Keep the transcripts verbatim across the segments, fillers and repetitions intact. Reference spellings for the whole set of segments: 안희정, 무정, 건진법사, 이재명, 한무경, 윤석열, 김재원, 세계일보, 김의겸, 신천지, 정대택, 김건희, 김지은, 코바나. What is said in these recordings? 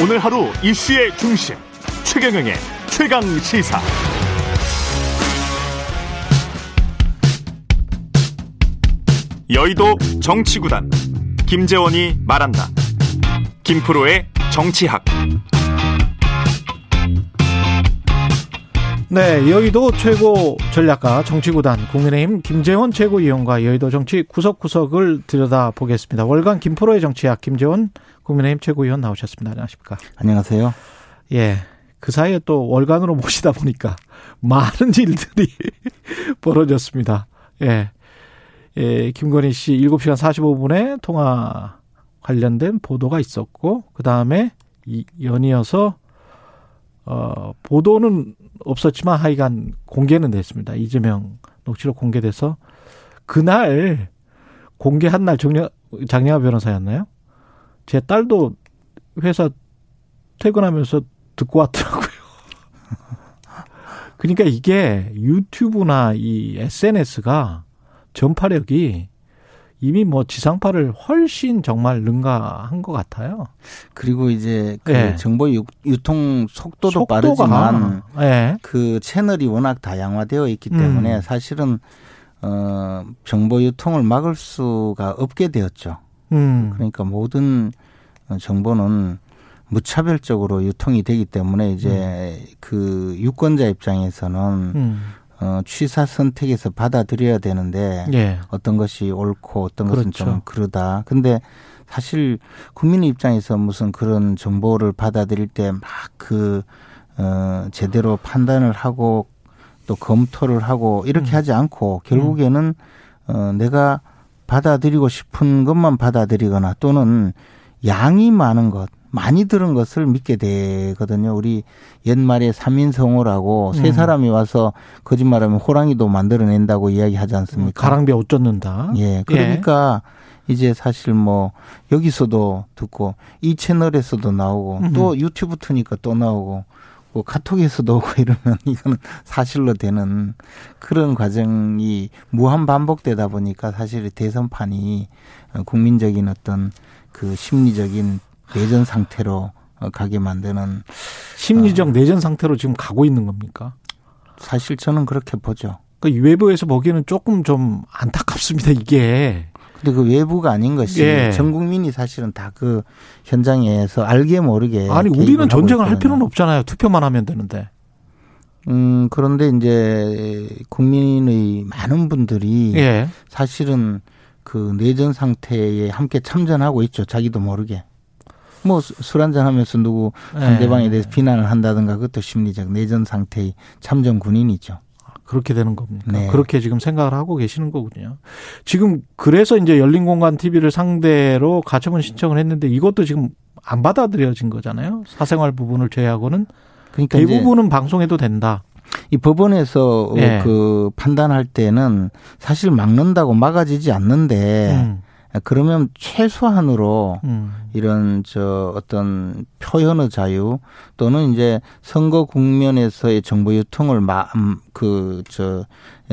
오늘 하루 이슈의 중심 최경영의 최강시사. 여의도 정치구단 김재원이 말한다. 김프로의 정치학. 네, 여의도 최고 전략가 정치구단 국민의힘 김재원 최고위원과 여의도 정치 구석구석을 들여다보겠습니다. 월간 김프로의 정치학 김재원 국민의힘 최고위원 나오셨습니다. 안녕하십니까? 안녕하세요. 예, 그 사이에 또 월간으로 모시다 보니까 많은 일들이 벌어졌습니다. 예, 예, 김건희 씨 일곱 시간 사십오 분에 통화 관련된 보도가 있었고, 그 다음에 연이어서 어, 보도는 없었지만 하여간 공개는 됐습니다. 이재명 녹취록 공개돼서 그날 공개한 날 정려, 장려하 변호사였나요? 제 딸도 회사 퇴근하면서 듣고 왔더라고요. 그러니까 이게 유튜브나 이 에스엔에스가 전파력이 이미 뭐 지상파를 훨씬 정말 능가한 것 같아요. 그리고 이제 그 예. 정보 유통 속도도 속도가. 빠르지만 예. 그 채널이 워낙 다양화되어 있기 때문에 음. 사실은 어, 정보 유통을 막을 수가 없게 되었죠. 음. 그러니까 모든 정보는 무차별적으로 유통이 되기 때문에 이제 음. 그 유권자 입장에서는 음. 어, 취사 선택에서 받아들여야 되는데 예. 어떤 것이 옳고 어떤 것은 그렇죠. 좀 그러다. 근데 사실 국민의 입장에서 무슨 그런 정보를 받아들일 때 막 그 어, 제대로 판단을 하고 또 검토를 하고 이렇게 음. 하지 않고 결국에는 어, 내가 받아들이고 싶은 것만 받아들이거나 또는 양이 많은 것. 많이 들은 것을 믿게 되거든요. 우리 옛말에 삼인성호라고 음. 세 사람이 와서 거짓말하면 호랑이도 만들어낸다고 이야기하지 않습니까? 가랑비에 옷 젖는다. 예, 그러니까 예. 이제 사실 뭐 여기서도 듣고 이 채널에서도 나오고 음. 또 유튜브 트니까 또 나오고 뭐 카톡에서도 오고 이러면 이거는 사실로 되는 그런 과정이 무한 반복되다 보니까 사실 대선판이 국민적인 어떤 그 심리적인 내전 상태로 가게 만드는. 심리적 어, 내전 상태로 지금 가고 있는 겁니까? 사실 저는 그렇게 보죠. 그 외부에서 보기에는 조금 좀 안타깝습니다, 이게. 근데 그 외부가 아닌 것이 예. 전 국민이 사실은 다 그 현장에서 알게 모르게. 아니, 우리는 전쟁을 할 필요는 없잖아요. 투표만 하면 되는데. 음, 그런데 이제 국민의 많은 분들이 예. 사실은 그 내전 상태에 함께 참전하고 있죠. 자기도 모르게. 뭐 술 한잔 하면서 누구 상대방에 대해서 비난을 한다든가 그것도 심리적 내전 상태의 참전 군인이죠. 그렇게 되는 겁니까? 네. 그렇게 지금 생각을 하고 계시는 거군요. 지금 그래서 이제 열린공간 티비를 상대로 가처분 신청을 했는데 이것도 지금 안 받아들여진 거잖아요. 사생활 부분을 제외하고는. 그러니까 대부분은 방송해도 된다. 이 법원에서 네. 그 판단할 때는 사실 막는다고 막아지지 않는데 음. 그러면 최소한으로 음. 이런 저 어떤 표현의 자유 또는 이제 선거 국면에서의 정보 유통을 그 저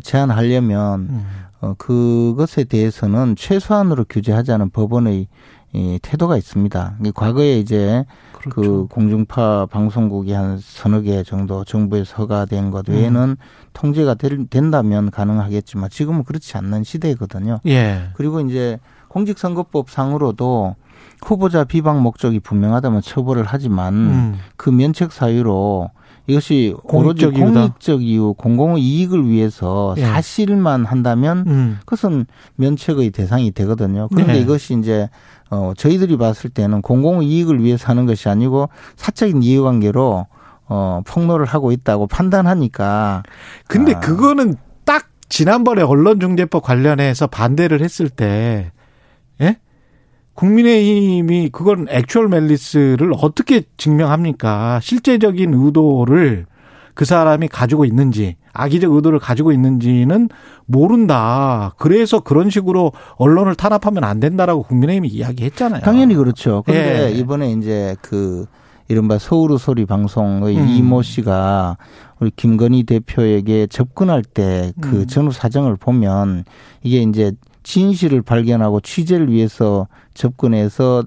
제한하려면 음. 어 그것에 대해서는 최소한으로 규제하자는 법원의 이 태도가 있습니다. 과거에 이제 그렇죠. 그 공중파 방송국이 한 서너 개 정도 정부에서 허가된 것 외에는 음. 통제가 될, 된다면 가능하겠지만 지금은 그렇지 않는 시대거든요. 예. 그리고 이제 공직선거법 상으로도 후보자 비방 목적이 분명하다면 처벌을 하지만 음. 그 면책 사유로 이것이 오로지 공익적 이유, 공공의 이익을 위해서 예. 사실만 한다면 음. 그것은 면책의 대상이 되거든요. 그런데 네. 이것이 이제 어, 저희들이 봤을 때는 공공의 이익을 위해서 하는 것이 아니고 사적인 이해관계로 어, 폭로를 하고 있다고 판단하니까. 근데 아. 그거는 딱 지난번에 언론중재법 관련해서 반대를 했을 때, 예? 국민의힘이 그건 액추얼 멜리스를 어떻게 증명합니까? 실제적인 의도를 그 사람이 가지고 있는지, 악의적 의도를 가지고 있는지는 모른다. 그래서 그런 식으로 언론을 탄압하면 안 된다라고 국민의힘이 이야기했잖아요. 당연히 그렇죠. 그런데 예. 이번에 이제 그 이른바 서울의 소리 방송의 음. 이모 씨가 우리 김건희 대표에게 접근할 때 그 전후 사정을 보면 이게 이제 진실을 발견하고 취재를 위해서 접근해서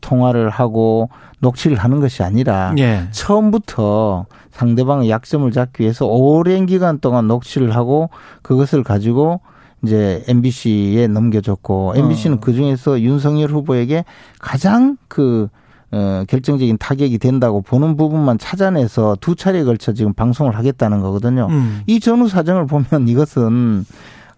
통화를 하고 녹취를 하는 것이 아니라 예. 처음부터 상대방의 약점을 잡기 위해서 오랜 기간 동안 녹취를 하고 그것을 가지고 이제 엠비씨에 넘겨줬고 엠비씨는 어. 그중에서 윤석열 후보에게 가장 그 어, 결정적인 타격이 된다고 보는 부분만 찾아내서 두 차례에 걸쳐 지금 방송을 하겠다는 거거든요. 음. 이 전후 사정을 보면 이것은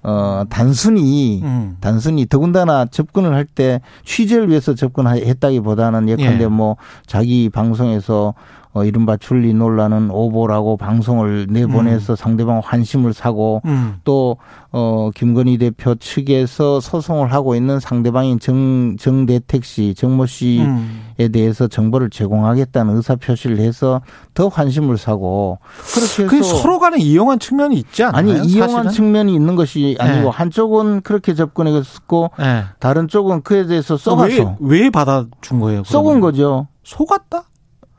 어, 단순히, 음. 단순히, 더군다나 접근을 할 때 취재를 위해서 접근했다기보다는 예컨대 예. 뭐 자기 방송에서 어, 이른바 줄리 논란은 오보라고 방송을 내보내서 음. 상대방 환심을 사고 음. 또, 어, 김건희 대표 측에서 소송을 하고 있는 상대방인 정, 정대택 씨, 정모 씨에 음. 대해서 정보를 제공하겠다는 의사표시를 해서 더 환심을 사고 그렇게 해서. 그게 서로 간에 이용한 측면이 있지 않나요? 아니, 이용한 사실은? 측면이 있는 것이 아니고 네. 한쪽은 그렇게 접근했고 네. 다른 쪽은 그에 대해서 쏘가서. 왜, 왜 받아준 거예요? 쏘은 거죠. 속았다?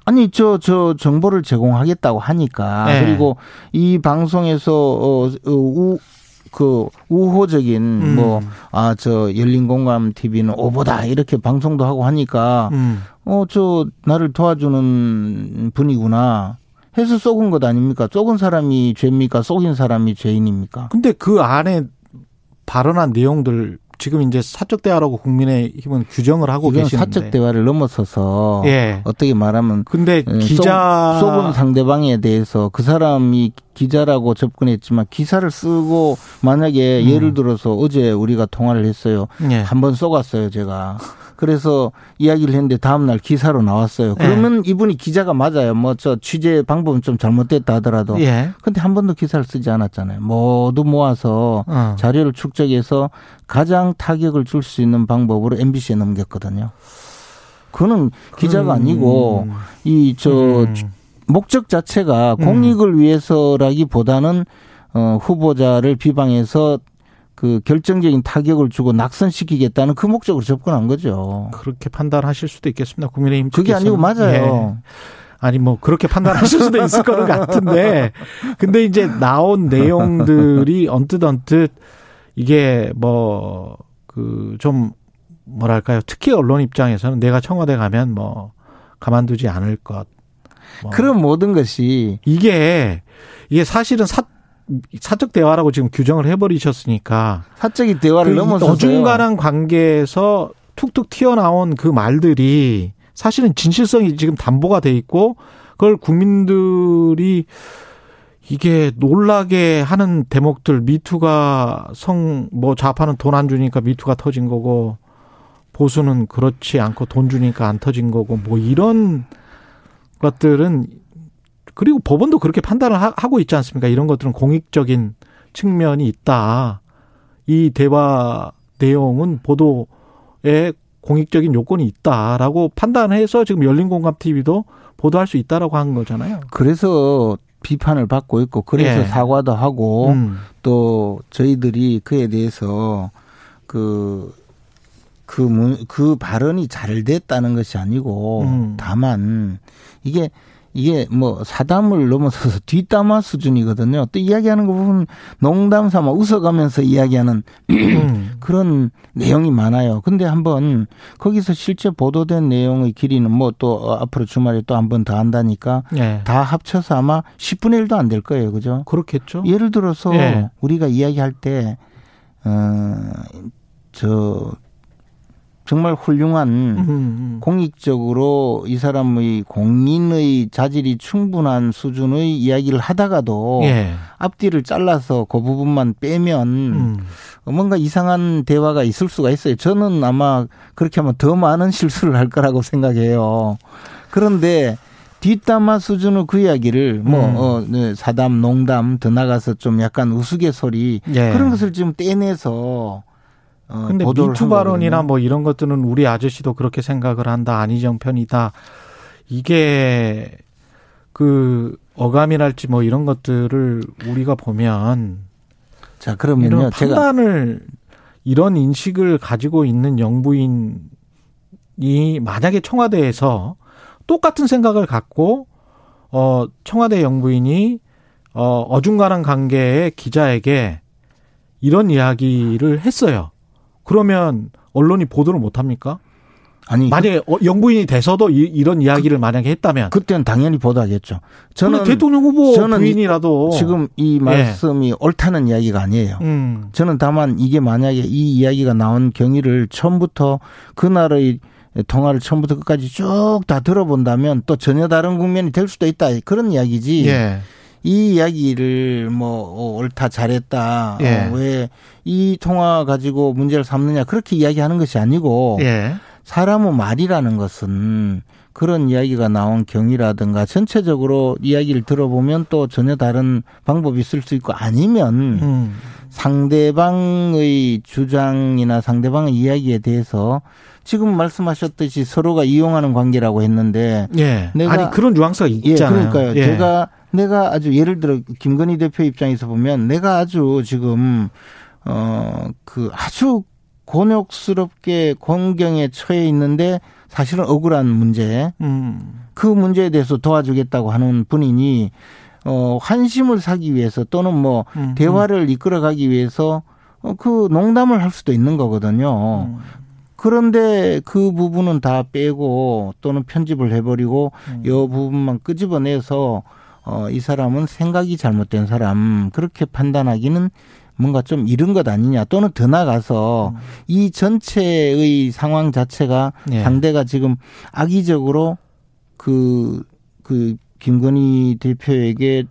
아니, 저, 저 정보를 제공하겠다고 하니까. 네. 그리고 이 방송에서, 어, 우, 그, 우호적인, 음. 뭐, 아, 저, 열린공감티비는 오보다, 이렇게 방송도 하고 하니까, 음. 어, 저, 나를 도와주는 분이구나. 해서 속은 것 아닙니까? 속은 사람이 죄입니까? 속인 사람이 죄인입니까? 근데 그 안에 발언한 내용들, 지금 이제 사적 대화라고 국민의힘은 규정을 하고 계시는데 사적 대화를 넘어서서 예. 어떻게 말하면 근데 기자 쏘은 상대방에 대해서 그 사람이 기자라고 접근했지만 기사를 쓰고 만약에 음. 예를 들어서 어제 우리가 통화를 했어요. 예. 한번 쏘갔어요 제가. 그래서 이야기를 했는데 다음 날 기사로 나왔어요. 그러면 예. 이분이 기자가 맞아요. 뭐 저 취재 방법은 좀 잘못됐다 하더라도. 예. 근데 한 번도 기사를 쓰지 않았잖아요. 모두 모아서 어. 자료를 축적해서 가장 타격을 줄 수 있는 방법으로 엠비씨에 넘겼거든요. 그거는 기자가 음. 아니고 이 저 음. 목적 자체가 공익을 음. 위해서라기보다는 어, 후보자를 비방해서 그 결정적인 타격을 주고 낙선시키겠다는 그 목적으로 접근한 거죠. 그렇게 판단하실 수도 있겠습니다. 국민의힘 측에서는. 그게 아니고 맞아요. 예. 아니 뭐 그렇게 판단하실 수도 있을 거는 같은데 근데 이제 나온 내용들이 언뜻 언뜻 이게 뭐 그 좀 뭐랄까요. 특히 언론 입장에서는 내가 청와대 가면 뭐 가만두지 않을 것. 뭐. 그런 모든 것이. 이게 이게 사실은 사 사적 대화라고 지금 규정을 해버리셨으니까 사적인 대화를 그 넘어서 어중간한 관계에서 툭툭 튀어나온 그 말들이 사실은 진실성이 지금 담보가 돼 있고 그걸 국민들이 이게 놀라게 하는 대목들 미투가 성 뭐 좌파는 돈 안 주니까 미투가 터진 거고 보수는 그렇지 않고 돈 주니까 안 터진 거고 뭐 이런 것들은 그리고 법원도 그렇게 판단을 하고 있지 않습니까? 이런 것들은 공익적인 측면이 있다. 이 대화 내용은 보도에 공익적인 요건이 있다라고 판단해서 지금 열린공감티비도 보도할 수 있다라고 한 거잖아요. 그래서 비판을 받고 있고 그래서 예. 사과도 하고 음. 또 저희들이 그에 대해서 그, 그, 문, 그 발언이 잘 됐다는 것이 아니고 음. 다만 이게 이게 뭐 사담을 넘어서서 뒷담화 수준이거든요. 또 이야기하는 거 보면 농담 삼아 웃어가면서 이야기하는 음. 그런 내용이 많아요. 근데 한번 거기서 실제 보도된 내용의 길이는 뭐 또 앞으로 주말에 또 한 번 더 한다니까 네. 다 합쳐서 아마 십분의 일도 안 될 거예요. 그죠? 그렇겠죠. 예를 들어서 네. 우리가 이야기할 때, 어, 저, 정말 훌륭한 음흠. 공익적으로 이 사람의 공인의 자질이 충분한 수준의 이야기를 하다가도 예. 앞뒤를 잘라서 그 부분만 빼면 음. 뭔가 이상한 대화가 있을 수가 있어요. 저는 아마 그렇게 하면 더 많은 실수를 할 거라고 생각해요. 그런데 뒷담화 수준의 그 이야기를 뭐 음. 어, 네, 사담, 농담 더 나가서 좀 약간 우스갯소리 예. 그런 것을 지금 떼내서 근데 미투 발언이나 뭐 이런 것들은 우리 아저씨도 그렇게 생각을 한다. 안희정 편이다. 이게 그 어감이랄지 뭐 이런 것들을 우리가 보면 자, 그러면요. 이런 판단을 제가. 이런 인식을 가지고 있는 영부인이 만약에 청와대에서 똑같은 생각을 갖고 어 청와대 영부인이 어 어중간한 관계의 기자에게 이런 이야기를 했어요. 그러면 언론이 보도를 못합니까? 아니 만약에 그, 영부인이 돼서도 이, 이런 이야기를 그, 만약에 했다면 그때는 당연히 보도하겠죠. 저는 대통령 후보 저는 부인이라도 이, 지금 이 말씀이 예. 옳다는 이야기가 아니에요. 음. 저는 다만 이게 만약에 이 이야기가 나온 경위를 처음부터 그날의 통화를 처음부터 끝까지 쭉 다 들어본다면 또 전혀 다른 국면이 될 수도 있다 그런 이야기지. 예. 이 이야기를 뭐 옳다 잘했다 예. 어, 왜 이 통화 가지고 문제를 삼느냐 그렇게 이야기하는 것이 아니고. 예. 사람의 말이라는 것은 그런 이야기가 나온 경위라든가 전체적으로 이야기를 들어보면 또 전혀 다른 방법이 있을 수 있고 아니면 음. 상대방의 주장이나 상대방의 이야기에 대해서 지금 말씀하셨듯이 서로가 이용하는 관계라고 했는데 예. 내가 아니 그런 뉘앙스가 있잖아요. 예, 그러니까요. 예. 제가 내가 아주 예를 들어 김건희 대표 입장에서 보면 내가 아주 지금 어 그 아주 곤욕스럽게 곤경에 처해 있는데 사실은 억울한 문제 음. 그 문제에 대해서 도와주겠다고 하는 본인이 어, 환심을 사기 위해서 또는 뭐 음. 대화를 이끌어가기 위해서 어, 그 농담을 할 수도 있는 거거든요. 음. 그런데 그 부분은 다 빼고 또는 편집을 해버리고 음. 이 부분만 끄집어내서 어, 이 사람은 생각이 잘못된 사람 그렇게 판단하기는 뭔가 좀 이른 것 아니냐 또는 더 나가서 음. 이 전체의 상황 자체가 예. 상대가 지금 악의적으로 그, 그 김건희 대표에게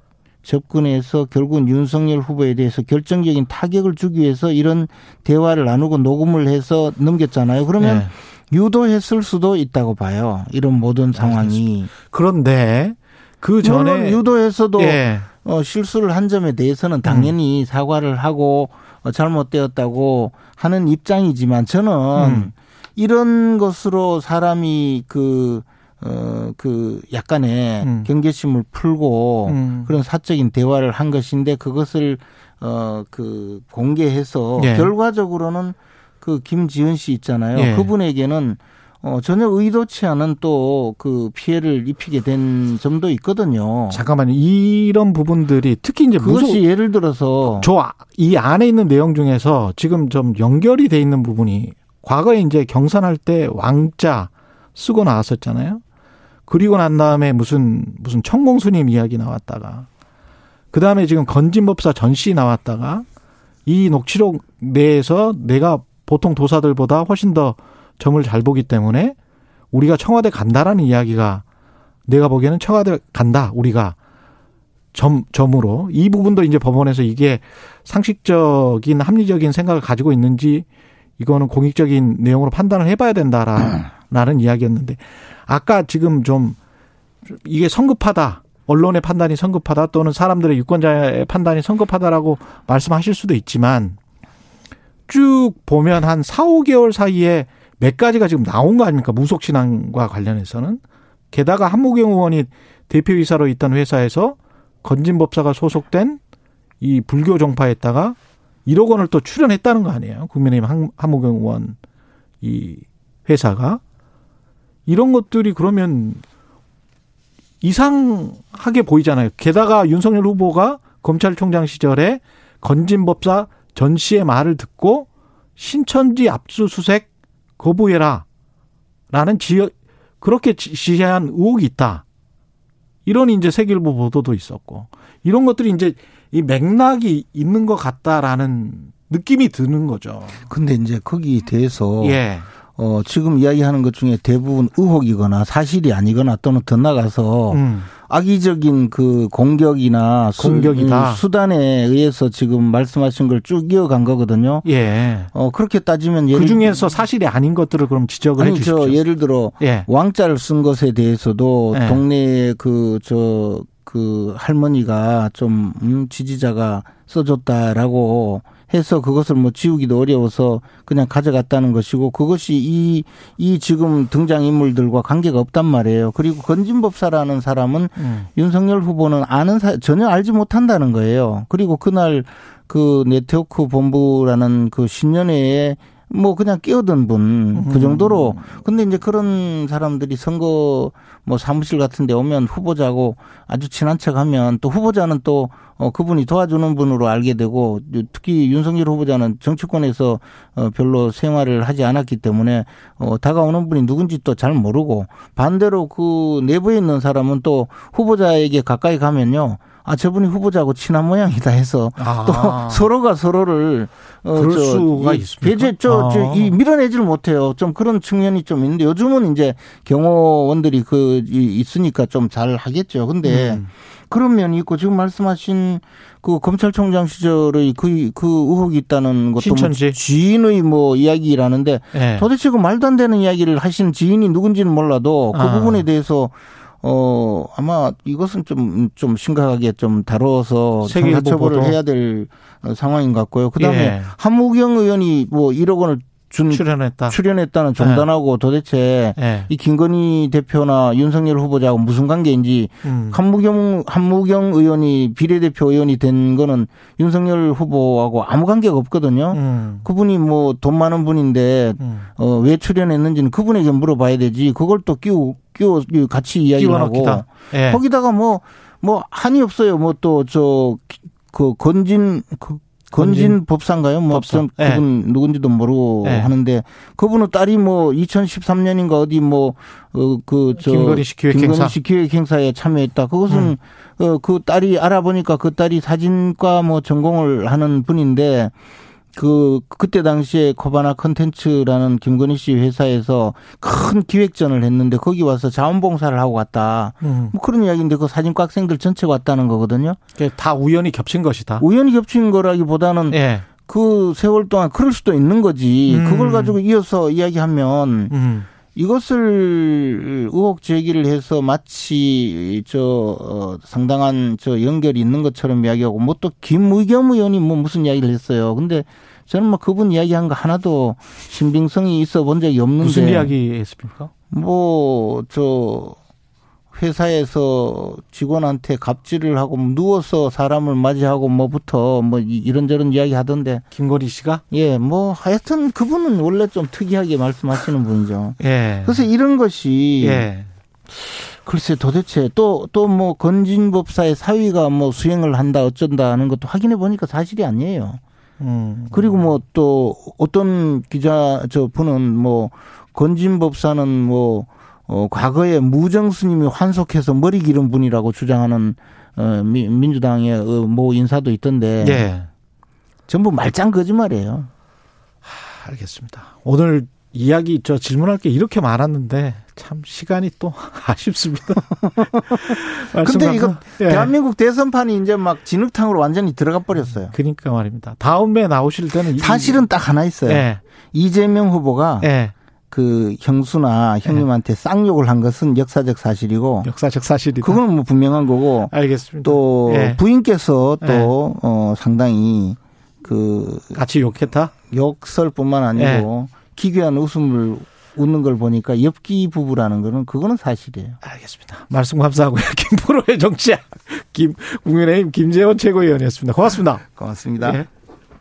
접근해서 결국은 윤석열 후보에 대해서 결정적인 타격을 주기 위해서 이런 대화를 나누고 녹음을 해서 넘겼잖아요. 그러면 예. 유도했을 수도 있다고 봐요. 이런 모든 상황이. 그런데 그 전에. 물론 유도해서도. 예. 어, 실수를 한 점에 대해서는 당연히 음. 사과를 하고 어, 잘못되었다고 하는 입장이지만 저는 음. 이런 것으로 사람이 그, 어, 그 약간의 음. 경계심을 풀고 음. 그런 사적인 대화를 한 것인데 그것을 어, 그 공개해서 예. 결과적으로는 그 김지은 씨 있잖아요. 예. 그분에게는 어, 전혀 의도치 않은 또 그 피해를 입히게 된 점도 있거든요. 잠깐만요. 이런 부분들이 특히 이제 그것이 무소... 예를 들어서 저 이 안에 있는 내용 중에서 지금 좀 연결이 돼 있는 부분이 과거에 이제 경선할 때 왕자 쓰고 나왔었잖아요. 그리고 난 다음에 무슨 무슨 청공수님 이야기 나왔다가 그 다음에 지금 건진법사 전시 나왔다가 이 녹취록 내에서 내가 보통 도사들보다 훨씬 더 점을 잘 보기 때문에 우리가 청와대 간다라는 이야기가 내가 보기에는 청와대 간다 우리가 점 점으로 이 부분도 이제 법원에서 이게 상식적인 합리적인 생각을 가지고 있는지 이거는 공익적인 내용으로 판단을 해봐야 된다라는 이야기였는데 아까 지금 좀 이게 성급하다 언론의 판단이 성급하다 또는 사람들의 유권자의 판단이 성급하다라고 말씀하실 수도 있지만 쭉 보면 한 사, 오 개월 사이에 몇 가지가 지금 나온 거 아닙니까? 무속신앙과 관련해서는. 게다가 한무경 의원이 대표이사로 있던 회사에서 건진법사가 소속된 이 불교 종파에다가 일억 원을 또 출연했다는 거 아니에요? 국민의힘 한무경 의원 이 회사가. 이런 것들이 그러면 이상하게 보이잖아요. 게다가 윤석열 후보가 검찰총장 시절에 건진법사 전 씨의 말을 듣고 신천지 압수수색 거부해라. 라는 지역, 그렇게 지시한 의혹이 있다. 이런 이제 세계일보 보도도 있었고. 이런 것들이 이제 이 맥락이 있는 것 같다라는 느낌이 드는 거죠. 근데 이제 거기에 대해서. 예. 어, 지금 이야기하는 것 중에 대부분 의혹이거나 사실이 아니거나 또는 더 나가서. 음. 악의적인 그 공격이나 공격이다. 수단에 의해서 지금 말씀하신 걸 쭉 이어간 거거든요. 예. 어, 그렇게 따지면 예를 그 중에서 사실이 아닌 것들을 그럼 지적을 해 주십시오. 아니, 저 예를 들어 예. 왕자를 쓴 것에 대해서도 예. 동네에 그, 저, 그 할머니가 좀, 음, 지지자가 써줬다라고 해서 그것을 뭐 지우기도 어려워서 그냥 가져갔다는 것이고 그것이 이, 이 지금 등장인물들과 관계가 없단 말이에요. 그리고 건진법사라는 사람은 음. 윤석열 후보는 아는 사, 전혀 알지 못한다는 거예요. 그리고 그날 그 네트워크 본부라는 그 신년회에 뭐 그냥 끼어든 분, 그 정도로. 근데 이제 그런 사람들이 선거 뭐 사무실 같은 데 오면 후보자하고 아주 친한 척 하면 또 후보자는 또 어, 그분이 도와주는 분으로 알게 되고, 특히 윤석열 후보자는 정치권에서 어, 별로 생활을 하지 않았기 때문에 어, 다가오는 분이 누군지 또 잘 모르고, 반대로 그 내부에 있는 사람은 또 후보자에게 가까이 가면요, 아, 저분이 후보자하고 친한 모양이다 해서 아. 또 서로가 서로를 어, 그럴 저, 수가 있습니다. 배제, 저, 아. 저, 이 밀어내질 못해요. 좀 그런 측면이 좀 있는데, 요즘은 이제 경호원들이 그 있으니까 좀 잘 하겠죠. 근데 음. 그런 면이 있고, 지금 말씀하신 그 검찰총장 시절의 그, 그 의혹이 있다는 것도 신천지. 뭐 지인의 뭐 이야기라는데 네. 도대체 그 말도 안 되는 이야기를 하신 지인이 누군지는 몰라도 그 아. 부분에 대해서 어, 아마 이것은 좀, 좀 심각하게 좀 다뤄서 세계일보 처벌을 해야 될 상황인 것 같고요. 그 다음에 예. 한무경 의원이 뭐 일억 원을 준, 출연했다. 출연했다는 정단하고 예. 도대체 예. 이 김건희 대표나 윤석열 후보자하고 무슨 관계인지 음. 한무경, 한무경 의원이 비례대표 의원이 된 거는 윤석열 후보하고 아무 관계가 없거든요. 음. 그분이 뭐 돈 많은 분인데 음. 어, 왜 출연했는지는 그분에게 물어봐야 되지. 그걸 또 끼우 끼워 같이 이야기하고 예. 거기다가 뭐 뭐 한이 없어요. 뭐 또 저 그 건진 그 건진 법사인가요? 뭐 법사. 예. 그분 누군지도 모르고 예. 하는데 그분은 딸이 뭐 이천십삼 년인가 어디 뭐 그 저 김건희 씨 기획 행사 김건희 씨 기획 행사에 참여했다. 그것은 음. 그 딸이 알아보니까 그 딸이 사진과 뭐 전공을 하는 분인데. 그 그때 당시에 코바나 컨텐츠라는 김건희 씨 회사에서 큰 기획전을 했는데 거기 와서 자원봉사를 하고 갔다. 음. 뭐 그런 이야기인데 그 사진과학생들 전체가 왔다는 거거든요. 다 우연히 겹친 것이다. 우연히 겹친 거라기보다는 예. 그 세월 동안 그럴 수도 있는 거지. 음. 그걸 가지고 이어서 이야기하면 음. 이것을 의혹 제기를 해서 마치 저 상당한 저 연결이 있는 것처럼 이야기하고, 뭐 또 김의겸 의원이 뭐 무슨 이야기를 했어요. 근데 저는 뭐 그분 이야기한 거 하나도 신빙성이 있어 본 적이 없는데. 무슨 이야기 했습니까? 뭐 저 회사에서 직원한테 갑질을 하고 누워서 사람을 맞이하고 뭐부터 뭐 이런저런 이야기 하던데. 김건희 씨가? 예, 뭐 하여튼 그분은 원래 좀 특이하게 말씀하시는 분이죠. 예. 그래서 이런 것이 예. 글쎄 도대체 또 또 뭐 건진법사의 사위가 뭐 수행을 한다 어쩐다 하는 것도 확인해 보니까 사실이 아니에요. 음. 그리고 뭐 또 어떤 기자 저 분은 뭐 건진법사는 뭐 어, 과거에 무정 스님이 환속해서 머리 기른 분이라고 주장하는 어, 미, 민주당의 어, 모 인사도 있던데 네. 전부 말짱 거짓말이에요. 하, 알겠습니다. 오늘 이야기 저 질문할 게 이렇게 많았는데 참 시간이 또 아쉽습니다. 그런데 이거 예. 대한민국 대선판이 이제 막 진흙탕으로 완전히 들어가 버렸어요. 그러니까 말입니다. 다음에 나오실 때는 사실은 딱 하나 있어요. 예. 이재명 후보가. 예. 그 형수나 형님한테 네. 쌍욕을 한 것은 역사적 사실이고, 역사적 사실이다. 그건 뭐 분명한 거고. 알겠습니다. 또 네. 부인께서 또 네. 어, 상당히 그 같이 욕했다. 욕설뿐만 아니고 네. 기괴한 웃음을 웃는 걸 보니까 엽기 부부라는 거는 그거는 사실이에요. 알겠습니다. 말씀 감사하고요. 김프로의 정치학 김 국민의힘 김재원 최고위원이었습니다. 고맙습니다. 고맙습니다. 네.